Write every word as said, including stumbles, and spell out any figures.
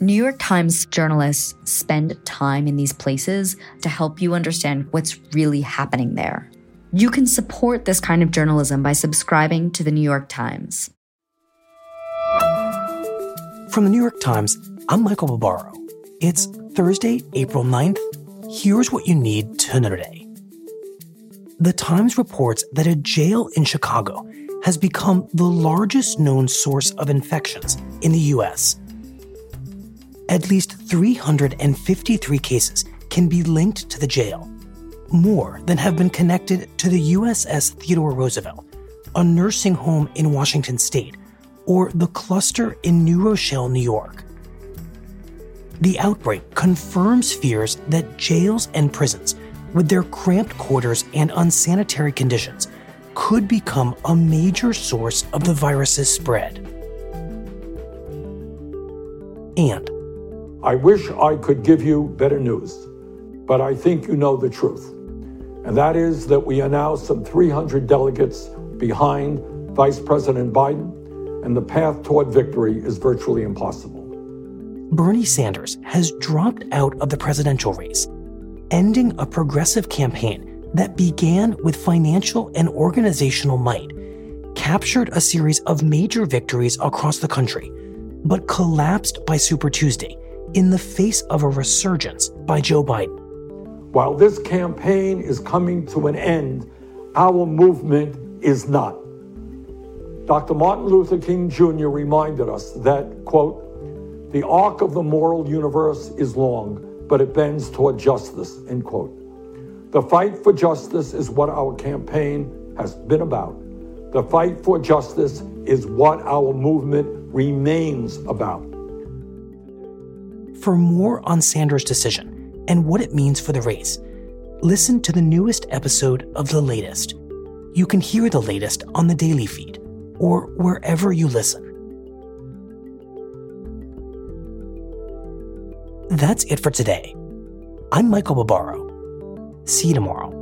New York Times journalists spend time in these places to help you understand what's really happening there. You can support this kind of journalism by subscribing to the New York Times. From the New York Times, I'm Michael Barbaro. It's Thursday, April ninth. Here's what you need to know today. The Times reports that a jail in Chicago has become the largest known source of infections in the U S At least three hundred fifty-three cases can be linked to the jail, more than have been connected to the U S S Theodore Roosevelt, a nursing home in Washington state, or the cluster in New Rochelle, New York. The outbreak confirms fears that jails and prisons, with their cramped quarters and unsanitary conditions, could become a major source of the virus's spread. And I wish I could give you better news, but I think you know the truth. And that is that we are now some three hundred delegates behind Vice President Biden, and the path toward victory is virtually impossible. Bernie Sanders has dropped out of the presidential race, ending a progressive campaign that began with financial and organizational might, captured a series of major victories across the country, but collapsed by Super Tuesday, in the face of a resurgence by Joe Biden. While this campaign is coming to an end, our movement is not. Doctor Martin Luther King Junior reminded us that, quote, the arc of the moral universe is long, but it bends toward justice, end quote. The fight for justice is what our campaign has been about. The fight for justice is what our movement remains about. For more on Sanders' decision and what it means for the race, listen to the newest episode of The Latest. You can hear The Latest on the Daily feed or wherever you listen. That's it for today. I'm Michael Barbaro. See you tomorrow.